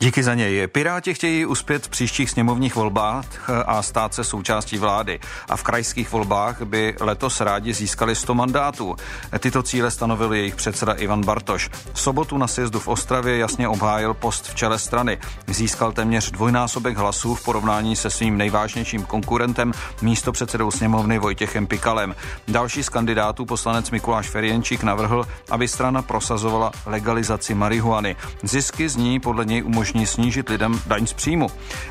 Díky za něj. Piráti chtějí uspět v příštích sněmovních volbách a stát se součástí vlády. A v krajských volbách by letos rádi získali 100 mandátů. Tyto cíle stanovil jejich předseda Ivan Bartoš. V sobotu na sjezdu v Ostravě jasně obhájil post v čele strany. Získal téměř dvojnásobek hlasů v porovnání se svým nejvážnějším konkurentem, místopředsedou sněmovny Vojtěchem Pikalem. Další z kandidátů poslanec Mikuláš Ferjenčík navrhl, aby strana prosazovala legalizaci marihuany. Zisky z ní podle něj umožní snížit lidem daň z příjmu.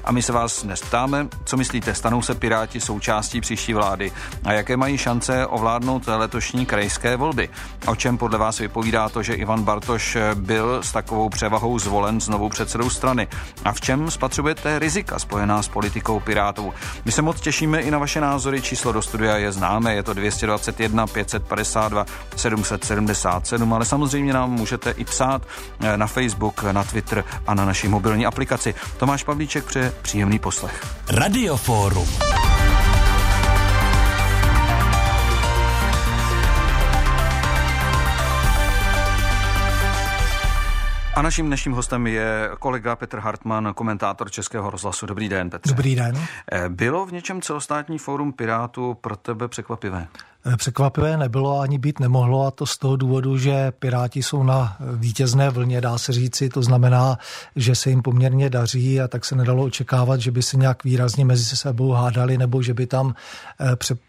A my se vás dnes ptáme, co myslíte, stanou se Piráti součástí příští vlády a jaké mají šance ovládnout letošní krajské volby? O čem podle vás vypovídá to, že Ivan Bartoš byl s takovou převahou zvolen znovu předsedou strany? A v čem spatřujete rizika spojená s politikou Pirátů? My se moc těšíme i na vaše názory. Číslo do studia je známé, je to 221 552 777, ale samozřejmě nám můžete i psát na Facebook, na Twitter a na naší mobilní aplikaci. Tomáš Pavlíček přeje příjemný poslech. Radioforum. A naším dnešním hostem je kolega Petr Hartman, komentátor Českého rozhlasu. Dobrý den, Petře. Dobrý den. Bylo v něčem celostátní fórum Pirátů pro tebe překvapivé? Překvapivé nebylo, ani být nemohlo, a to z toho důvodu, že Piráti jsou na vítězné vlně, dá se říci, to znamená, že se jim poměrně daří, a tak se nedalo očekávat, že by se nějak výrazně mezi sebou hádali nebo že by tam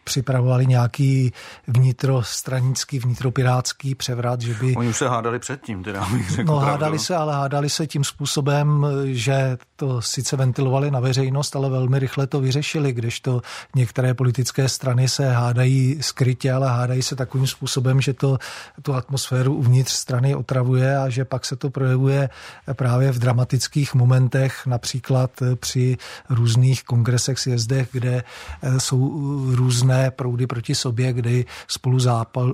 připravovali nějaký vnitrostranický, vnitropirátský převrat, že by... Oni už se hádali předtím, teda bych řekl. No, hádali se tím způsobem, že to sice ventilovali na veřejnost, ale velmi rychle to vyřešili, kdežto některé politické strany se hádají skrytě, ale hádají se takovým způsobem, že to tu atmosféru uvnitř strany otravuje a že pak se to projevuje právě v dramatických momentech, například při různých kongresech, sjezdech, kde jsou různé proudy proti sobě, kdy spolu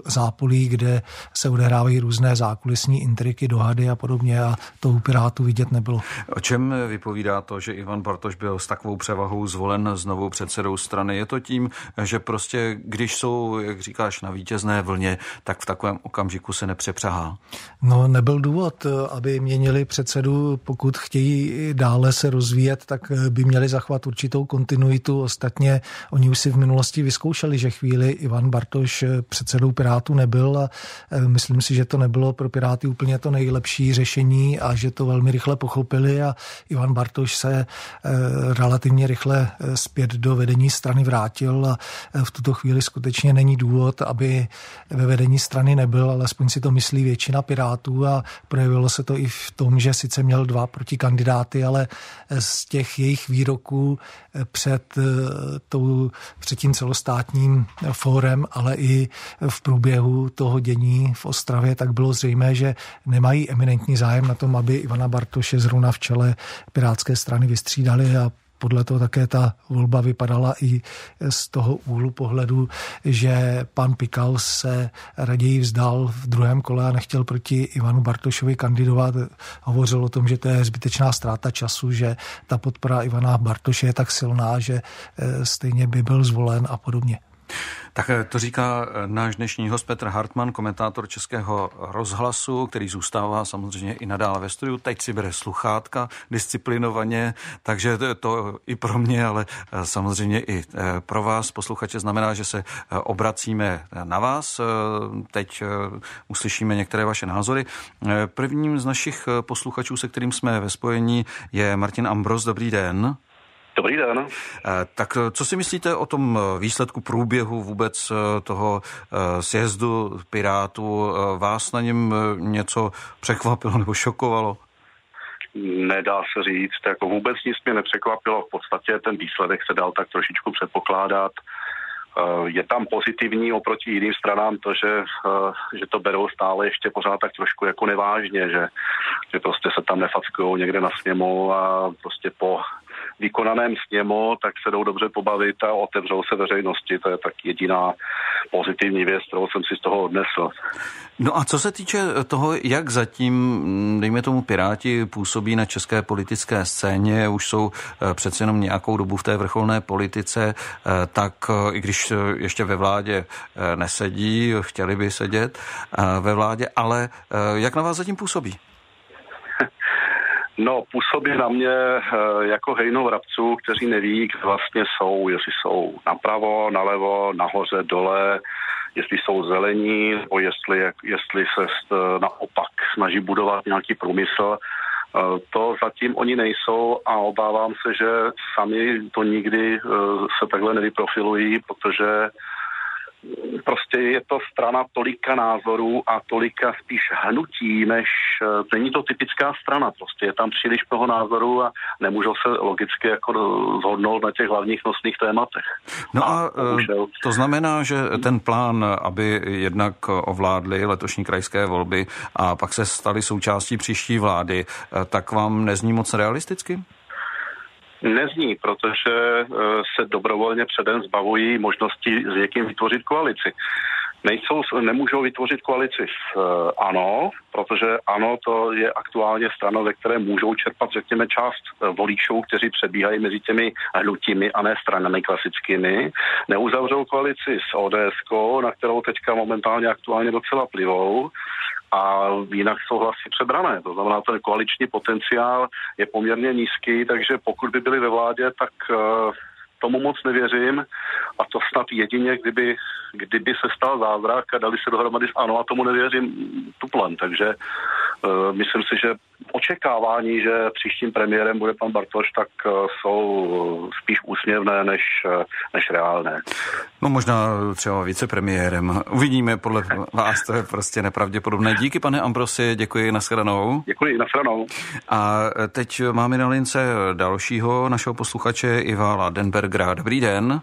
zápolí, kde se odehrávají různé zákulisní intriky, dohady a podobně, a to u Pirátů vidět nebylo. O čem vypovídá to, že Ivan Bartoš byl s takovou převahou zvolen znovu předsedou strany? Je to tím, že prostě když jsou, jak říkáš, na vítězné vlně, tak v takovém okamžiku se nepřepřahá? No, nebyl důvod, aby měnili předsedu. Pokud chtějí dále se rozvíjet, tak by měli zachovat určitou kontinuitu. Ostatně oni už si v minulosti vyzkoušeli, že chvíli Ivan Bartoš předsedou Pirátů nebyl, a myslím si, že to nebylo pro Piráty úplně to nejlepší řešení a že to velmi rychle pochopili, a Ivan Bartoš se relativně rychle zpět do vedení strany vrátil a v tuto chvíli skutečně není důvod, aby ve vedení strany nebyl, alespoň si to myslí většina Pirátů, a projevilo se to i v tom, že sice měl dva protikandidáty, ale z těch jejich výroků před tím celostátním fórem, ale i v průběhu toho dění v Ostravě, tak bylo zřejmé, že nemají eminentní zájem na tom, aby Ivana Bartoše zrovna v čele Pirátské strany vystřídali, a podle toho také ta volba vypadala i z toho úhlu pohledu, že pan Pikal se raději vzdal v druhém kole a nechtěl proti Ivanu Bartošovi kandidovat. Hovořil o tom, že to je zbytečná ztráta času, že ta podpora Ivana Bartoše je tak silná, že stejně by byl zvolen a podobně. Tak to říká náš dnešní host Petr Hartman, komentátor Českého rozhlasu, který zůstává samozřejmě i nadále ve studiu. Teď si bere sluchátka disciplinovaně, takže to i pro mě, ale samozřejmě i pro vás, posluchače, znamená, že se obracíme na vás. Teď uslyšíme některé vaše názory. Prvním z našich posluchačů, se kterým jsme ve spojení, je Martin Ambros. Dobrý den. Dobrý den. Tak co si myslíte o tom výsledku, průběhu vůbec toho sjezdu Pirátů? Vás na něm něco překvapilo nebo šokovalo? Nedá se říct, jako vůbec nic mě nepřekvapilo. V podstatě ten výsledek se dal tak trošičku předpokládat. Je tam pozitivní oproti jiným stranám to, že to berou stále ještě pořád tak trošku jako nevážně, že prostě se tam nefackujou někde na sněmu a prostě po vykonaném sněmu tak se jdou dobře pobavit a otevřou se veřejnosti. To je tak jediná pozitivní věc, kterou jsem si z toho odnesl. No a co se týče toho, jak zatím, dejme tomu, Piráti působí na české politické scéně, už jsou přece jenom nějakou dobu v té vrcholné politice, tak i když ještě ve vládě nesedí, chtěli by sedět ve vládě, ale jak na vás zatím působí? No, působí na mě jako hejnou vrabců, kteří neví, kde vlastně jsou, jestli jsou napravo, nalevo, nahoře, dole, jestli jsou zelení, nebo jestli se naopak snaží budovat nějaký průmysl. To zatím oni nejsou a obávám se, že sami to nikdy se takhle nevyprofilují, protože prostě je to strana tolika názorů a tolika spíš hnutí, než není to typická strana, prostě je tam příliš toho názoru a nemůžou se logicky jako zhodnout na těch hlavních nosných tématech. No a to znamená, že ten plán, aby jednak ovládli letošní krajské volby a pak se stali součástí příští vlády, tak vám nezní moc realisticky? Nezní, protože se dobrovolně předem zbavují možnosti s někým vytvořit koalici. Nemůžou vytvořit koalici s ANO, protože ANO to je aktuálně strana, ve které můžou čerpat, řekněme, část voličů, kteří přebíhají mezi těmi hnutími a ne stranami klasickými. Neuzavřou koalici s ODS-kou, na kterou teďka momentálně aktuálně docela plivou, a jinak jsou hlasy přebrané. To znamená, ten koaliční potenciál je poměrně nízký, takže pokud by byli ve vládě, tak tomu moc nevěřím a to snad jedině, kdyby se stal zázrak a dali se dohromady s ANO, a tomu nevěřím tuplem, takže myslím si, že očekávání, že příštím premiérem bude pan Bartoš, tak jsou spíš úsměvné než reálné. No možná třeba vicepremiérem. Uvidíme, podle vás to je prostě nepravděpodobné. Díky, pane Ambrosi, děkuji, nashledanou. Děkuji, nashledanou. A teď máme na lince dalšího našeho posluchače Ivala Denberga. Dobrý den.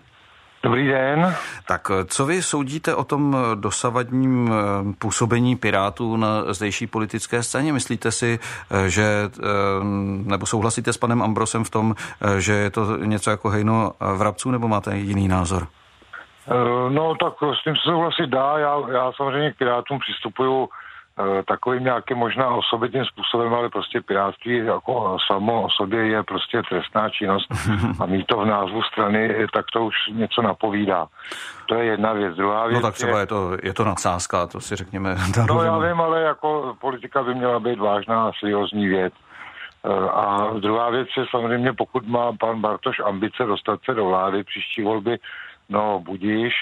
Dobrý den. Tak co vy soudíte o tom dosavadním působení Pirátů na zdejší politické scéně? Myslíte si, že, nebo souhlasíte s panem Ambrosem v tom, že je to něco jako hejno vrabců, nebo máte jiný názor? No tak s tím se souhlasit dá. Já samozřejmě k Pirátům přistupuju takovým nějakým možná osobitým způsobem, ale prostě pirátství jako samo o sobě je prostě trestná činnost a mít to v názvu strany, tak to už něco napovídá. To je jedna věc. Druhá věc, no tak třeba je to nadsázka, to si řekněme. No já vím, ale jako politika by měla být vážná a seriózní věc. A druhá věc je samozřejmě, pokud má pan Bartoš ambice dostat se do vlády příští volby, no budíš,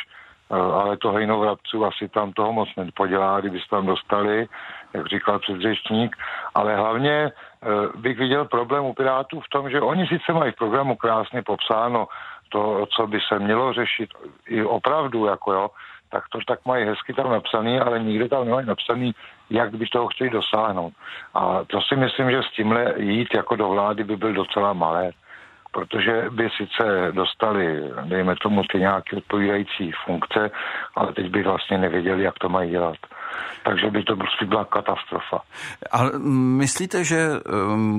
ale to hejno vrabců asi tam toho moc nepodělá, kdyby se tam dostali, jak říkal předřečník. Ale hlavně bych viděl problém u Pirátů v tom, že oni sice mají v programu krásně popsáno to, co by se mělo řešit i opravdu, jako jo, tak to tak mají hezky tam napsaný, ale nikde tam nemají napsaný, jak by toho chtěli dosáhnout. A to si myslím, že s tímhle jít jako do vlády by byl docela malé. Protože by sice dostali, dejme tomu, ty nějaké odpovídající funkce, ale teď by vlastně nevěděli, jak to mají dělat. Takže by to prostě byla katastrofa. Ale myslíte, že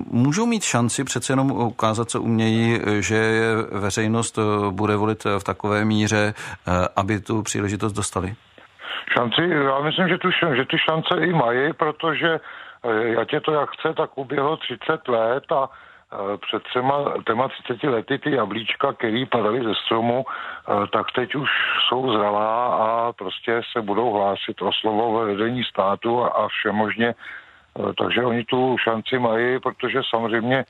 můžou mít šanci přece jenom ukázat, co umějí, že veřejnost bude volit v takové míře, aby tu příležitost dostali? Šanci? Já myslím, že ty šance i mají, protože ať je to jak chce, tak uběhlo 30 let a před těma 30 lety ty jablíčka, který padaly ze stromu, tak teď už jsou zralá a prostě se budou hlásit o slovo ve vedení státu a všemožně. Takže oni tu šanci mají, protože samozřejmě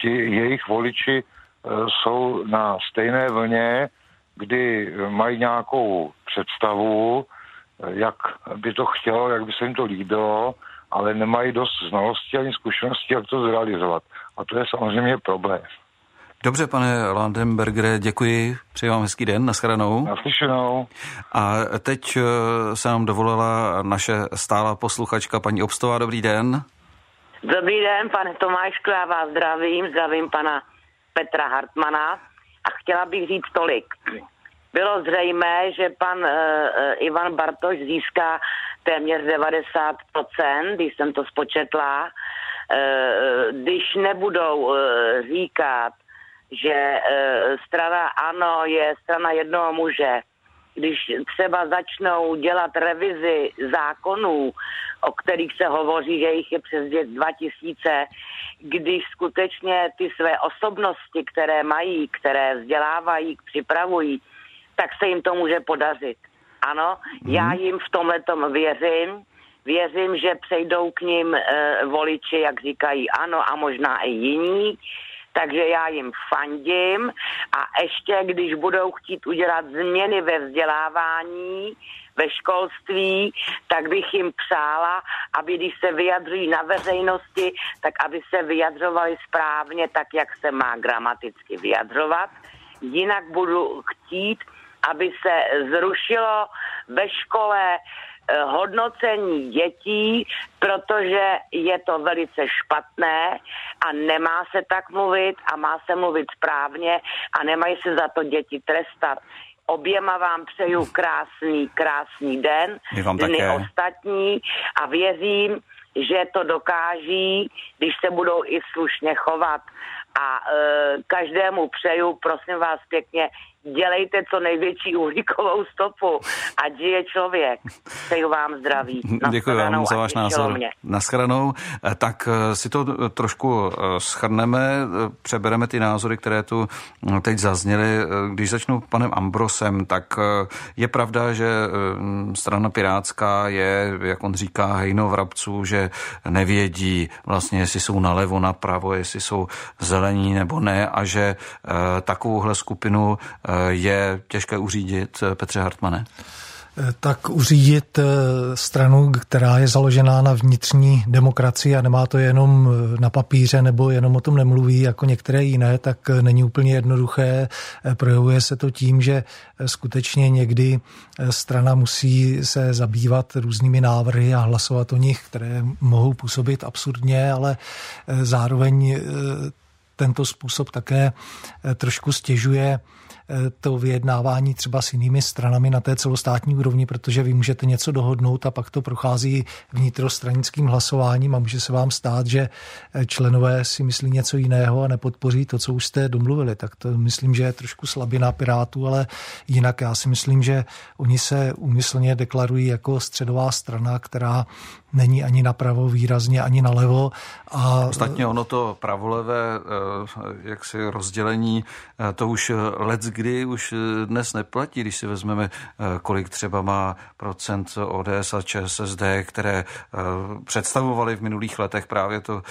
ti jejich voliči jsou na stejné vlně, kdy mají nějakou představu, jak by to chtělo, jak by se jim to líbilo, ale nemají dost znalostí ani zkušeností, jak to zrealizovat. A to je samozřejmě problém. Dobře, pane Landenbergere, děkuji. Přeji vám hezký den, nashledanou. Naslyšenou. A teď se nám dovolila naše stálá posluchačka paní Obstová. Dobrý den. Dobrý den, pane Tomášku, já vás zdravím pana Petra Hartmana a chtěla bych říct tolik. Bylo zřejmé, že pan Ivan Bartoš získá téměř 90%, když jsem to spočetla, když nebudou říkat, že strana ANO je strana jednoho muže, když třeba začnou dělat revizi zákonů, o kterých se hovoří, že jich je přes 2000, když skutečně ty své osobnosti, které mají, které vzdělávají, připravují, tak se jim to může podařit. Ano, já jim v tomhletom věřím, Věřím, že přejdou k ním voliči, jak říkají ANO, a možná i jiní, takže já jim fandím. A ještě, když budou chtít udělat změny ve vzdělávání, ve školství, tak bych jim přála, aby když se vyjadřují na veřejnosti, tak aby se vyjadřovali správně, tak jak se má gramaticky vyjadřovat. Jinak budu chtít, aby se zrušilo ve škole hodnocení dětí, protože je to velice špatné a nemá se tak mluvit a má se mluvit správně a nemají se za to děti trestat. Oběma vám přeju krásný den, dny ostatní a věřím, že to dokáží, když se budou i slušně chovat. A každému přeju, prosím vás pěkně, dělejte co největší uhlíkovou stopu, ať žije člověk. Přeju vám zdraví. Děkuji vám za váš názor. Naschranou. Tak si to trošku shrneme, přebereme ty názory, které tu teď zazněly. Když začnu panem Ambrosem, tak je pravda, že strana pirátská je, jak on říká, hejno vrabců, že nevědí vlastně, jestli jsou nalevo, napravo, jestli jsou zelení nebo ne, a že takovouhle skupinu je těžké uřídit, Petře Hartmane? Tak uřídit stranu, která je založená na vnitřní demokracii a nemá to jenom na papíře nebo jenom o tom nemluví jako některé jiné, tak není úplně jednoduché. Projevuje se to tím, že skutečně někdy strana musí se zabývat různými návrhy a hlasovat o nich, které mohou působit absurdně, ale zároveň tento způsob také trošku stěžuje to vyjednávání třeba s jinými stranami na té celostátní úrovni, protože vy můžete něco dohodnout a pak to prochází vnitrostranickým hlasováním a může se vám stát, že členové si myslí něco jiného a nepodpoří to, co už jste domluvili. Tak to myslím, že je trošku slabina Pirátů, ale jinak já si myslím, že oni se úmyslně deklarují jako středová strana, která není ani napravo výrazně, ani nalevo. A ostatně ono to pravolevé jaksi rozdělení, to už leckdy už dnes neplatí, když si vezmeme, kolik třeba má procent ODS a ČSSD, které představovaly v minulých letech právě to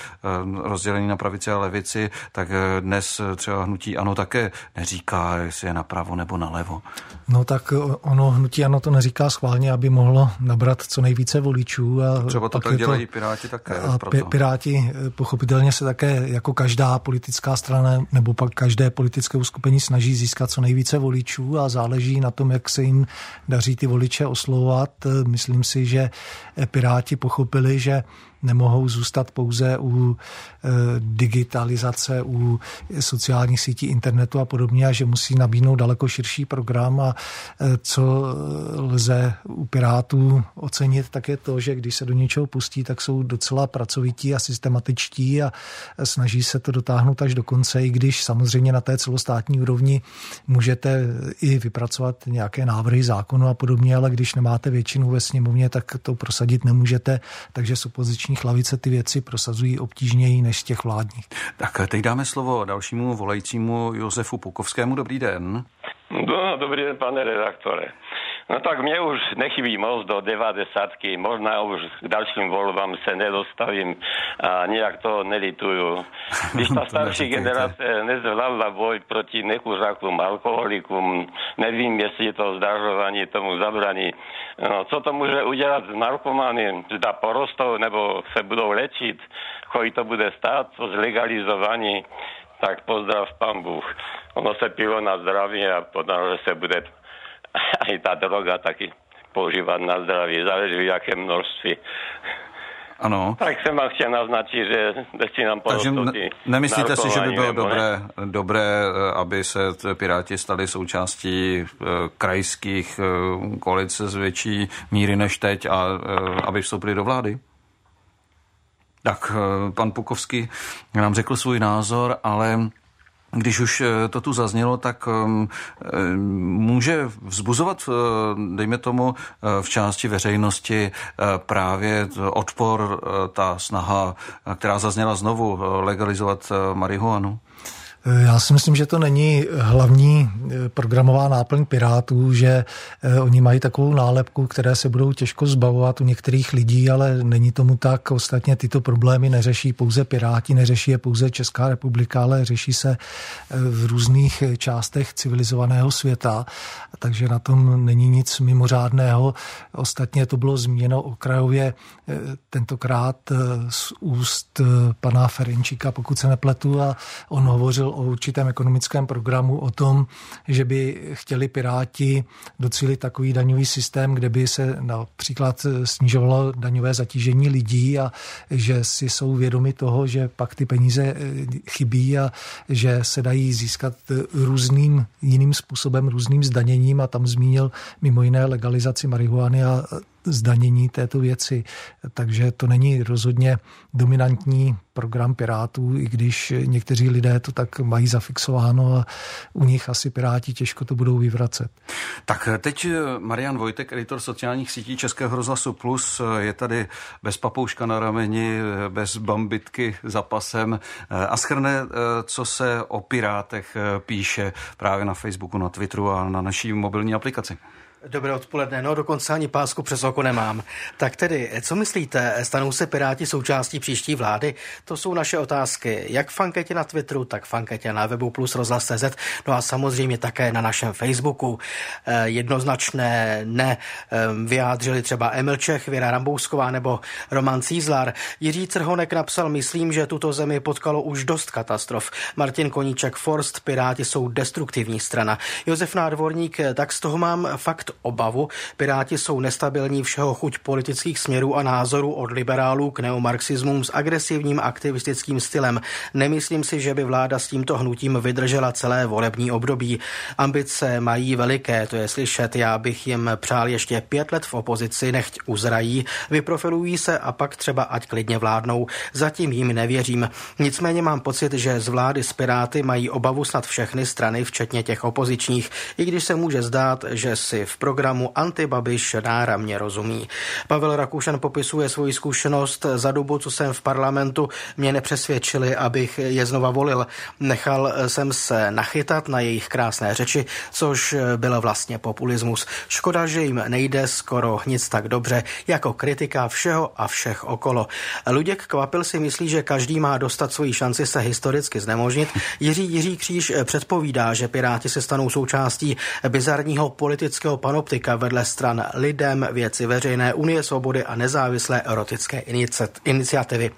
rozdělení na pravici a levici, tak dnes třeba hnutí ANO také neříká, jestli je napravo nebo nalevo. No tak ono hnutí ANO to neříká schválně, aby mohlo nabrat co nejvíce voličů a třeba to tak dělají Piráti také. A Piráti pochopitelně se také jako každá politická strana nebo pak každé politické uskupení snaží získat co nejvíce voličů a záleží na tom, jak se jim daří ty voliče oslovovat. Myslím si, že Piráti pochopili, že nemohou zůstat pouze u digitalizace, u sociálních sítí, internetu a podobně, a že musí nabídnout daleko širší program. A co lze u Pirátů ocenit, tak je to, že když se do něčeho pustí, tak jsou docela pracovití a systematičtí a snaží se to dotáhnout až do konce, i když samozřejmě na té celostátní úrovni můžete i vypracovat nějaké návrhy zákonu a podobně, ale když nemáte většinu ve sněmovně, tak to prosadit nemůžete, takže z opoziční lavice ty věci prosazují obtížněji než těch vládních. Tak teď dáme slovo dalšímu volajícímu Josefu Pukovskému. Dobrý den. No, dobrý den, pane redaktore. No tak mě už nechybí moc do 90, možná už k dalším volbám se nedostavím a nijak to nelituju. Když ta starší generace nezvládla boj proti nekuřákům, alkoholikům, nevím, jestli to zdražování tomu zabraní. No, co to může udělat s narkomany, zda porostou nebo se budou léčit, kolik to bude stát, co zlegalizování, tak pozdrav pan Bůh. Ono se pilo na zdraví a podalo, že se bude i ta droga taky používat na zdraví, záleží v jaké množství. Ano. Tak jsem vám chtěl naznačit, že si nám porostou ty. Nemyslíte si, že by bylo dobré, aby se Piráti stali součástí krajských koalic z větší míry než teď a aby vstoupili do vlády? Tak pan Pukovský nám řekl svůj názor, ale když už to tu zaznělo, tak může vzbuzovat, dejme tomu, v části veřejnosti právě odpor, ta snaha, která zazněla znovu, legalizovat marihuanu? Já si myslím, že to není hlavní programová náplň Pirátů, že oni mají takovou nálepku, které se budou těžko zbavovat u některých lidí, ale není tomu tak. Ostatně tyto problémy neřeší pouze Piráti, neřeší je pouze Česká republika, ale řeší se v různých částech civilizovaného světa, takže na tom není nic mimořádného. Ostatně to bylo zmíněno okrajově tentokrát z úst pana Ferjenčíka, pokud se nepletu, a on hovořil o určitém ekonomickém programu, o tom, že by chtěli Piráti docílit takový daňový systém, kde by se například snižovalo daňové zatížení lidí a že si jsou vědomi toho, že pak ty peníze chybí a že se dají získat různým jiným způsobem, různým zdaněním, a tam zmínil mimo jiné legalizaci marihuany a zdanění této věci. Takže to není rozhodně dominantní program Pirátů, i když někteří lidé to tak mají zafixováno a u nich asi Piráti těžko to budou vyvracet. Tak teď Marian Vojtek, editor sociálních sítí Českého rozhlasu Plus, je tady bez papouška na rameni, bez bambitky za pasem a shrne, co se o Pirátech píše právě na Facebooku, na Twitteru a na naší mobilní aplikaci. Dobré odpoledne, dokonce ani pásku přes oko nemám. Tak tedy, co myslíte, stanou se Piráti součástí příští vlády? To jsou naše otázky, jak v anketě na Twitteru, tak v anketě na webu plus rozhlas.cz, a samozřejmě také na našem Facebooku. Jednoznačné ne vyjádřili třeba Emil Čech, Věra Rambousková nebo Roman Cízlar. Jiří Crhonek napsal, myslím, že tuto zemi potkalo už dost katastrof. Martin Koníček Forst, Piráti jsou destruktivní strana. Josef Nádvorník, tak z toho mám fakt obavu. Piráti jsou nestabilní všeho chuť politických směrů a názorů, od liberálů k neomarxismu s agresivním aktivistickým stylem. Nemyslím si, že by vláda s tímto hnutím vydržela celé volební období. Ambice mají veliké, to je slyšet. Já bych jim přál ještě 5 let v opozici, nechť uzrají, vyprofilují se a pak třeba ať klidně vládnou. Zatím jim nevěřím. Nicméně mám pocit, že z vlády s Piráty mají obavu snad všechny strany, včetně těch opozičních, i když se může zdát, že si v programu Antibabiš náramně rozumí. Pavel Rakušan popisuje svoji zkušenost. Za dobu, co jsem v parlamentu, mě nepřesvědčili, abych je znova volil. Nechal jsem se nachytat na jejich krásné řeči, což byl vlastně populismus. Škoda, že jim nejde skoro nic tak dobře, jako kritika všeho a všech okolo. Luděk Kvapil si myslí, že každý má dostat svoji šanci se historicky znemožnit. Jiří Kříž předpovídá, že Piráti se stanou součástí bizarního politického panoptika vedle stran Lidem, Věci veřejné, Unie svobody a nezávislé erotické iniciativy.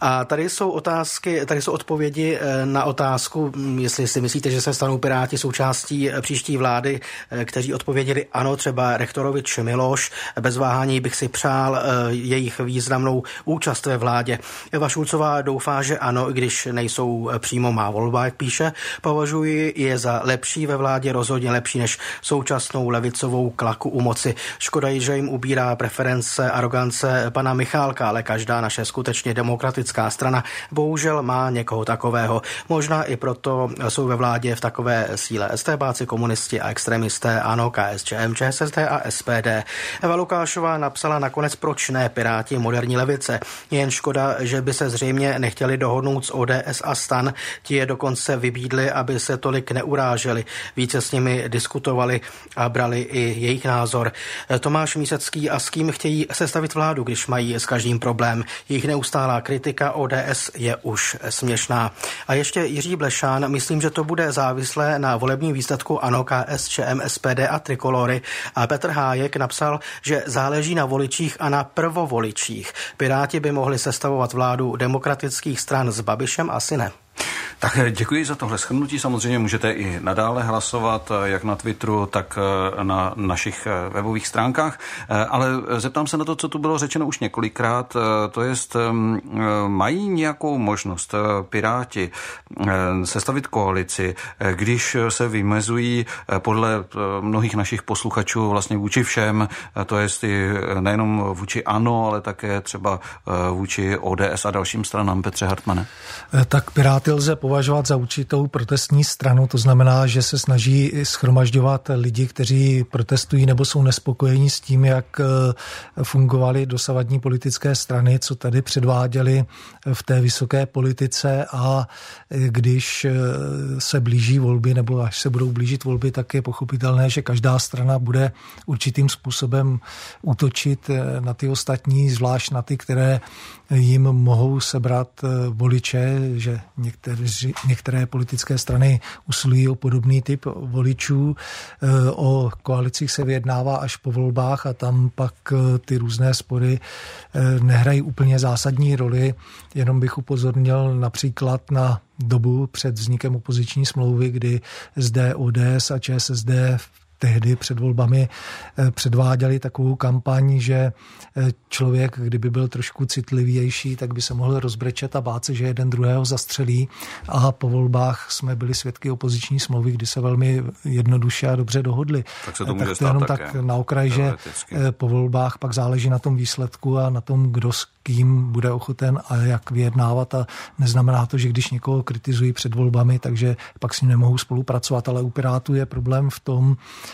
A tady jsou otázky, tady jsou odpovědi na otázku, jestli si myslíte, že se stanou Piráti součástí příští vlády, kteří odpověděli ano, třeba Rechtorovič Miloš, bez váhání bych si přál jejich významnou účast ve vládě. Eva Šulcová doufá, že ano, i když nejsou přímo má volba, jak píše, považuji je za lepší ve vládě, rozhodně lepší než současnou levicovou klaku u moci. Škoda, že jim ubírá preference arogance pana Michálka, ale každá naše skutečně demokratická strana bohužel má někoho takového. Možná i proto jsou ve vládě v takové síle STBáci, komunisti a extremisté, ANO, KSČM, ČSSD a SPD. Eva Lukášová napsala nakonec, proč ne Piráti moderní levice. Jen škoda, že by se zřejmě nechtěli dohodnout s ODS a STAN. Ti je dokonce vybídli, aby se tolik neuráželi. Více s nimi diskutovali a brali i jejich názor. Tomáš Mířecký, a s kým chtějí sestavit vládu, když mají s každým problém? Jejich neustálá kritika ODS je už směšná. A ještě Jiří Blešan, myslím, že to bude závislé na volebním výsledku ANO, KSČM, SPD a Trikolory. A Petr Hájek napsal, že záleží na voličích a na prvovoličích. Piráti by mohli sestavovat vládu demokratických stran s Babišem a synem. Tak děkuji za tohle shrnutí. Samozřejmě můžete i nadále hlasovat, jak na Twitteru, tak na našich webových stránkách. Ale zeptám se na to, co tu bylo řečeno už několikrát. To jest, mají nějakou možnost Piráti sestavit koalici, když se vymezují podle mnohých našich posluchačů vlastně vůči všem, to jest i nejenom vůči ANO, ale také třeba vůči ODS a dalším stranám, Petře Hartmane? Tak Piráti lze považovat za určitou protestní stranu, to znamená, že se snaží shromažďovat lidi, kteří protestují nebo jsou nespokojeni s tím, jak fungovaly dosavadní politické strany, co tady předváděly v té vysoké politice, a když se blíží volby nebo až se budou blížit volby, tak je pochopitelné, že každá strana bude určitým způsobem útočit na ty ostatní, zvlášť na ty, které jim mohou sebrat voliče, že některé politické strany usilují o podobný typ voličů. O koalicích se vyjednává až po volbách a tam pak ty různé spory nehrají úplně zásadní roli. Jenom bych upozornil například na dobu před vznikem opoziční smlouvy, kdy zde ODS a ČSSD tehdy před volbami předváděli takovou kampaň, že člověk, kdyby byl trošku citlivější, tak by se mohl rozbrečet a bát se, že jeden druhého zastřelí. A po volbách jsme byli svědky opoziční smlouvy, kdy se velmi jednoduše a dobře dohodli. Tak se to může stát také. Tak na okraj, že po volbách pak záleží na tom výsledku a na tom, kdo s kým bude ochoten a jak vyjednávat, a neznamená to, že když někoho kritizují před volbami, takže pak s ním nemohou spolupracovat, ale u Pirátů je problém v tom,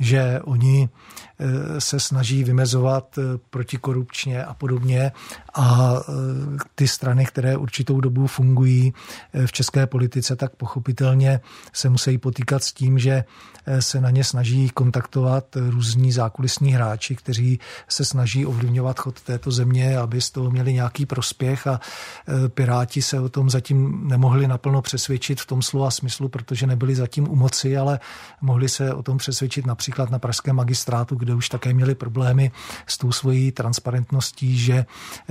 že oni se snaží vymezovat protikorupčně a podobně, a ty strany, které určitou dobu fungují v české politice, tak pochopitelně se musí potýkat s tím, že se na ně snaží kontaktovat různí zákulisní hráči, kteří se snaží ovlivňovat chod této země, aby z toho měli nějaký prospěch, a Piráti se o tom zatím nemohli naplno přesvědčit v tom slova smyslu, protože nebyli zatím u moci, ale mohli se o tom přesvědčit například na pražském magistrátu, kde už také měli problémy s tou svojí transparentností, že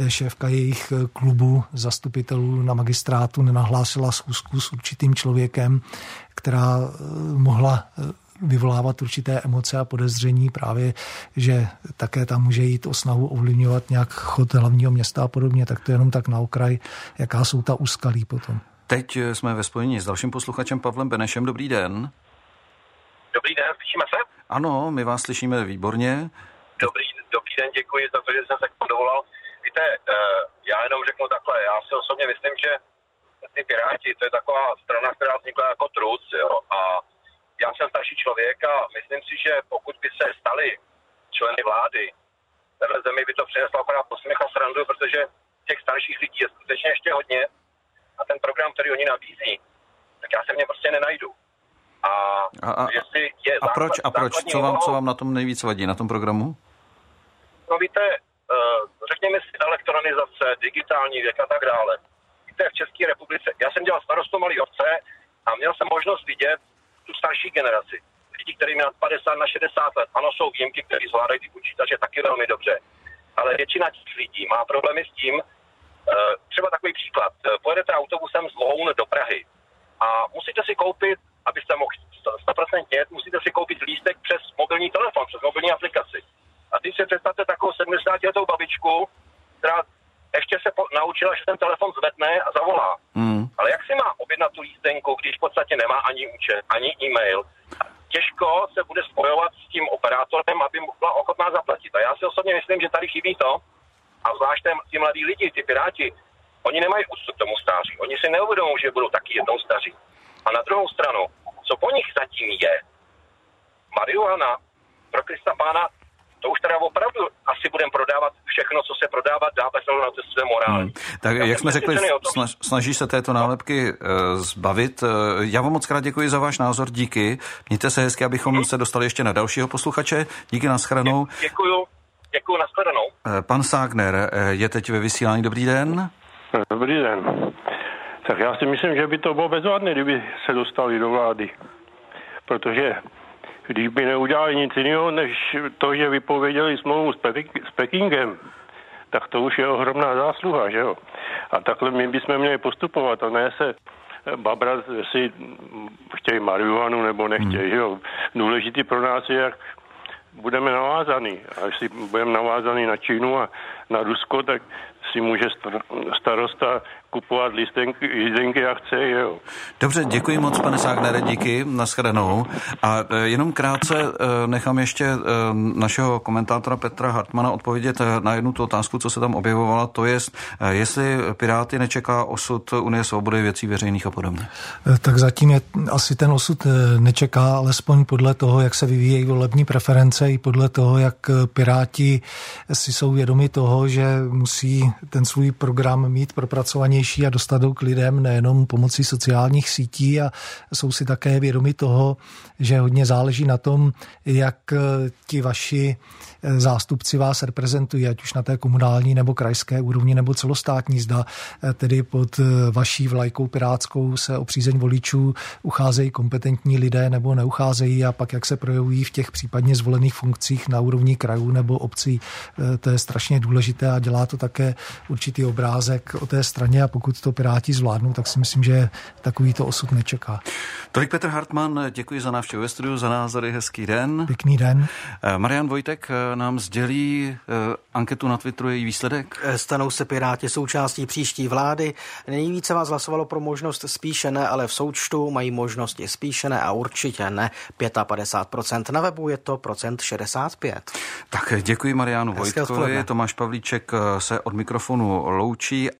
šéfka jejich klubu zastupitelů na magistrátu nenahlásila schůzku s určitým člověkem, která mohla vyvolávat určité emoce a podezření právě, že také tam může jít o snahu ovlivňovat nějak chod hlavního města a podobně. Tak to je jenom tak na okraj, jaká jsou ta úskalí potom. Teď jsme ve spojení s dalším posluchačem Pavlem Benešem. Dobrý den. Dobrý den, slyšíme se? Ano, my vás slyšíme výborně. Dobrý den, děkuji za to, že jsem se k tomu dovolal. Víte, já jenom řeknu takhle, já si osobně myslím, že ty Piráti, to je taková strana, která vznikla jako truc, jo, a já jsem starší člověk a myslím si, že pokud by se stali členy vlády, téhle zemi by to přineslo akorát posměch a srandu, protože těch starších lidí je skutečně ještě hodně a ten program, který oni nabízí, tak já se v něm prostě nenajdu. A proč? Co vám na tom nejvíc vadí, na tom programu? No víte, řekněme si elektronizace, digitální věk a tak dále. Víte, v České republice, já jsem dělal starostu malý obce a měl jsem možnost vidět tu starší generaci. Lidi, kteří měli 50 na 60 let. Ano, jsou výjimky, kteří zvládají ty počítače taky velmi dobře. Ale většina těch lidí má problémy s tím, třeba takový příklad. Pojedete autobusem z Loun do Prahy a musíte si koupit, abyste mohli 100% jet, musíte si koupit lístek přes mobilní telefon, přes mobilní aplikaci. A teď si představte takovou 70letou babičku, která ještě se naučila, že ten telefon zvedne a zavolá. Ale jak si má objednat tu lístenku, když v podstatě nemá ani účet, ani e-mail? Těžko se bude spojovat s tím operátorem, aby byla ochotná zaplatit. A já si osobně myslím, že tady chybí to, a zvlášť ti mladí lidi, ty Piráti, oni nemají úctu k tomu stáří. Oni si neuvědomují, že budou taky jednou staří. A na druhou stranu, co po nich zatím je, marihuana, pro Krista pána, to už teda opravdu asi budeme prodávat všechno, co se prodávat dá, bez ohledu na to své morální. Tak já jak jsme řekli, snaží se této nálepky zbavit. Já vám moc krát děkuji za váš názor, díky. Mějte se hezky, abychom se dostali ještě na dalšího posluchače. Díky, nashledanou. Děkuji, nashledanou. Pan Sákner je teď ve vysílání. Dobrý den. Dobrý den. Tak já si myslím, že by to bylo bezvadné, kdyby se dostali do vlády. Protože když by neudělali nic jiného, než to, že vypověděli smlouvu s Pekingem, tak to už je ohromná zásluha, že jo? A takhle my bychom měli postupovat a ne se babrat, jestli chtějí marihuanu nebo nechtějí, že jo? Důležitý pro nás je, jak budeme navázaný. A jestli budeme navázaný na Čínu a na Rusko, tak si může starosta kupovat lístenky a chce, jo. Dobře, děkuji moc, pane Sáknere, díky, nashledanou. A jenom krátce nechám ještě našeho komentátora Petra Hartmana odpovědět na jednu tu otázku, co se tam objevovala, to je, jestli Piráty nečeká osud Unie svobody věcí veřejných a podobně. Tak zatím je, asi ten osud nečeká, alespoň podle toho, jak se vyvíjejí volební preference i podle toho, jak Piráti si jsou vědomi toho, že musí ten svůj program mít propracovanější a dostat ho k lidem nejenom pomocí sociálních sítí a jsou si také vědomi toho, že hodně záleží na tom, jak ti vaši zástupci vás reprezentují, ať už na té komunální nebo krajské úrovni nebo celostátní, zda tedy pod vaší vlajkou pirátskou se o přízeň voličů ucházejí kompetentní lidé nebo neucházejí a pak jak se projevují v těch případně zvolených funkcích na úrovni krajů nebo obcí. To je strašně důležité a dělá to také určitý obrázek o té straně a pokud to Piráti zvládnou, tak si myslím, že takový to osud nečeká. Tolik Petr Hartman, děkuji za návštěvu ve studiu, za názory, hezký den. Pěkný den. Marian Vojtek nám sdělí anketu na Twitteru, její výsledek. Stanou se Piráti součástí příští vlády. Nejvíce vás hlasovalo pro možnost spíše ne, ale v součtu mají možnost i spíše ne a určitě ne 55%. Na webu je to procent 65. Tak děkuji Marianu Vojtkovi. Tomáš Pavlíček se od mikrofonu loučí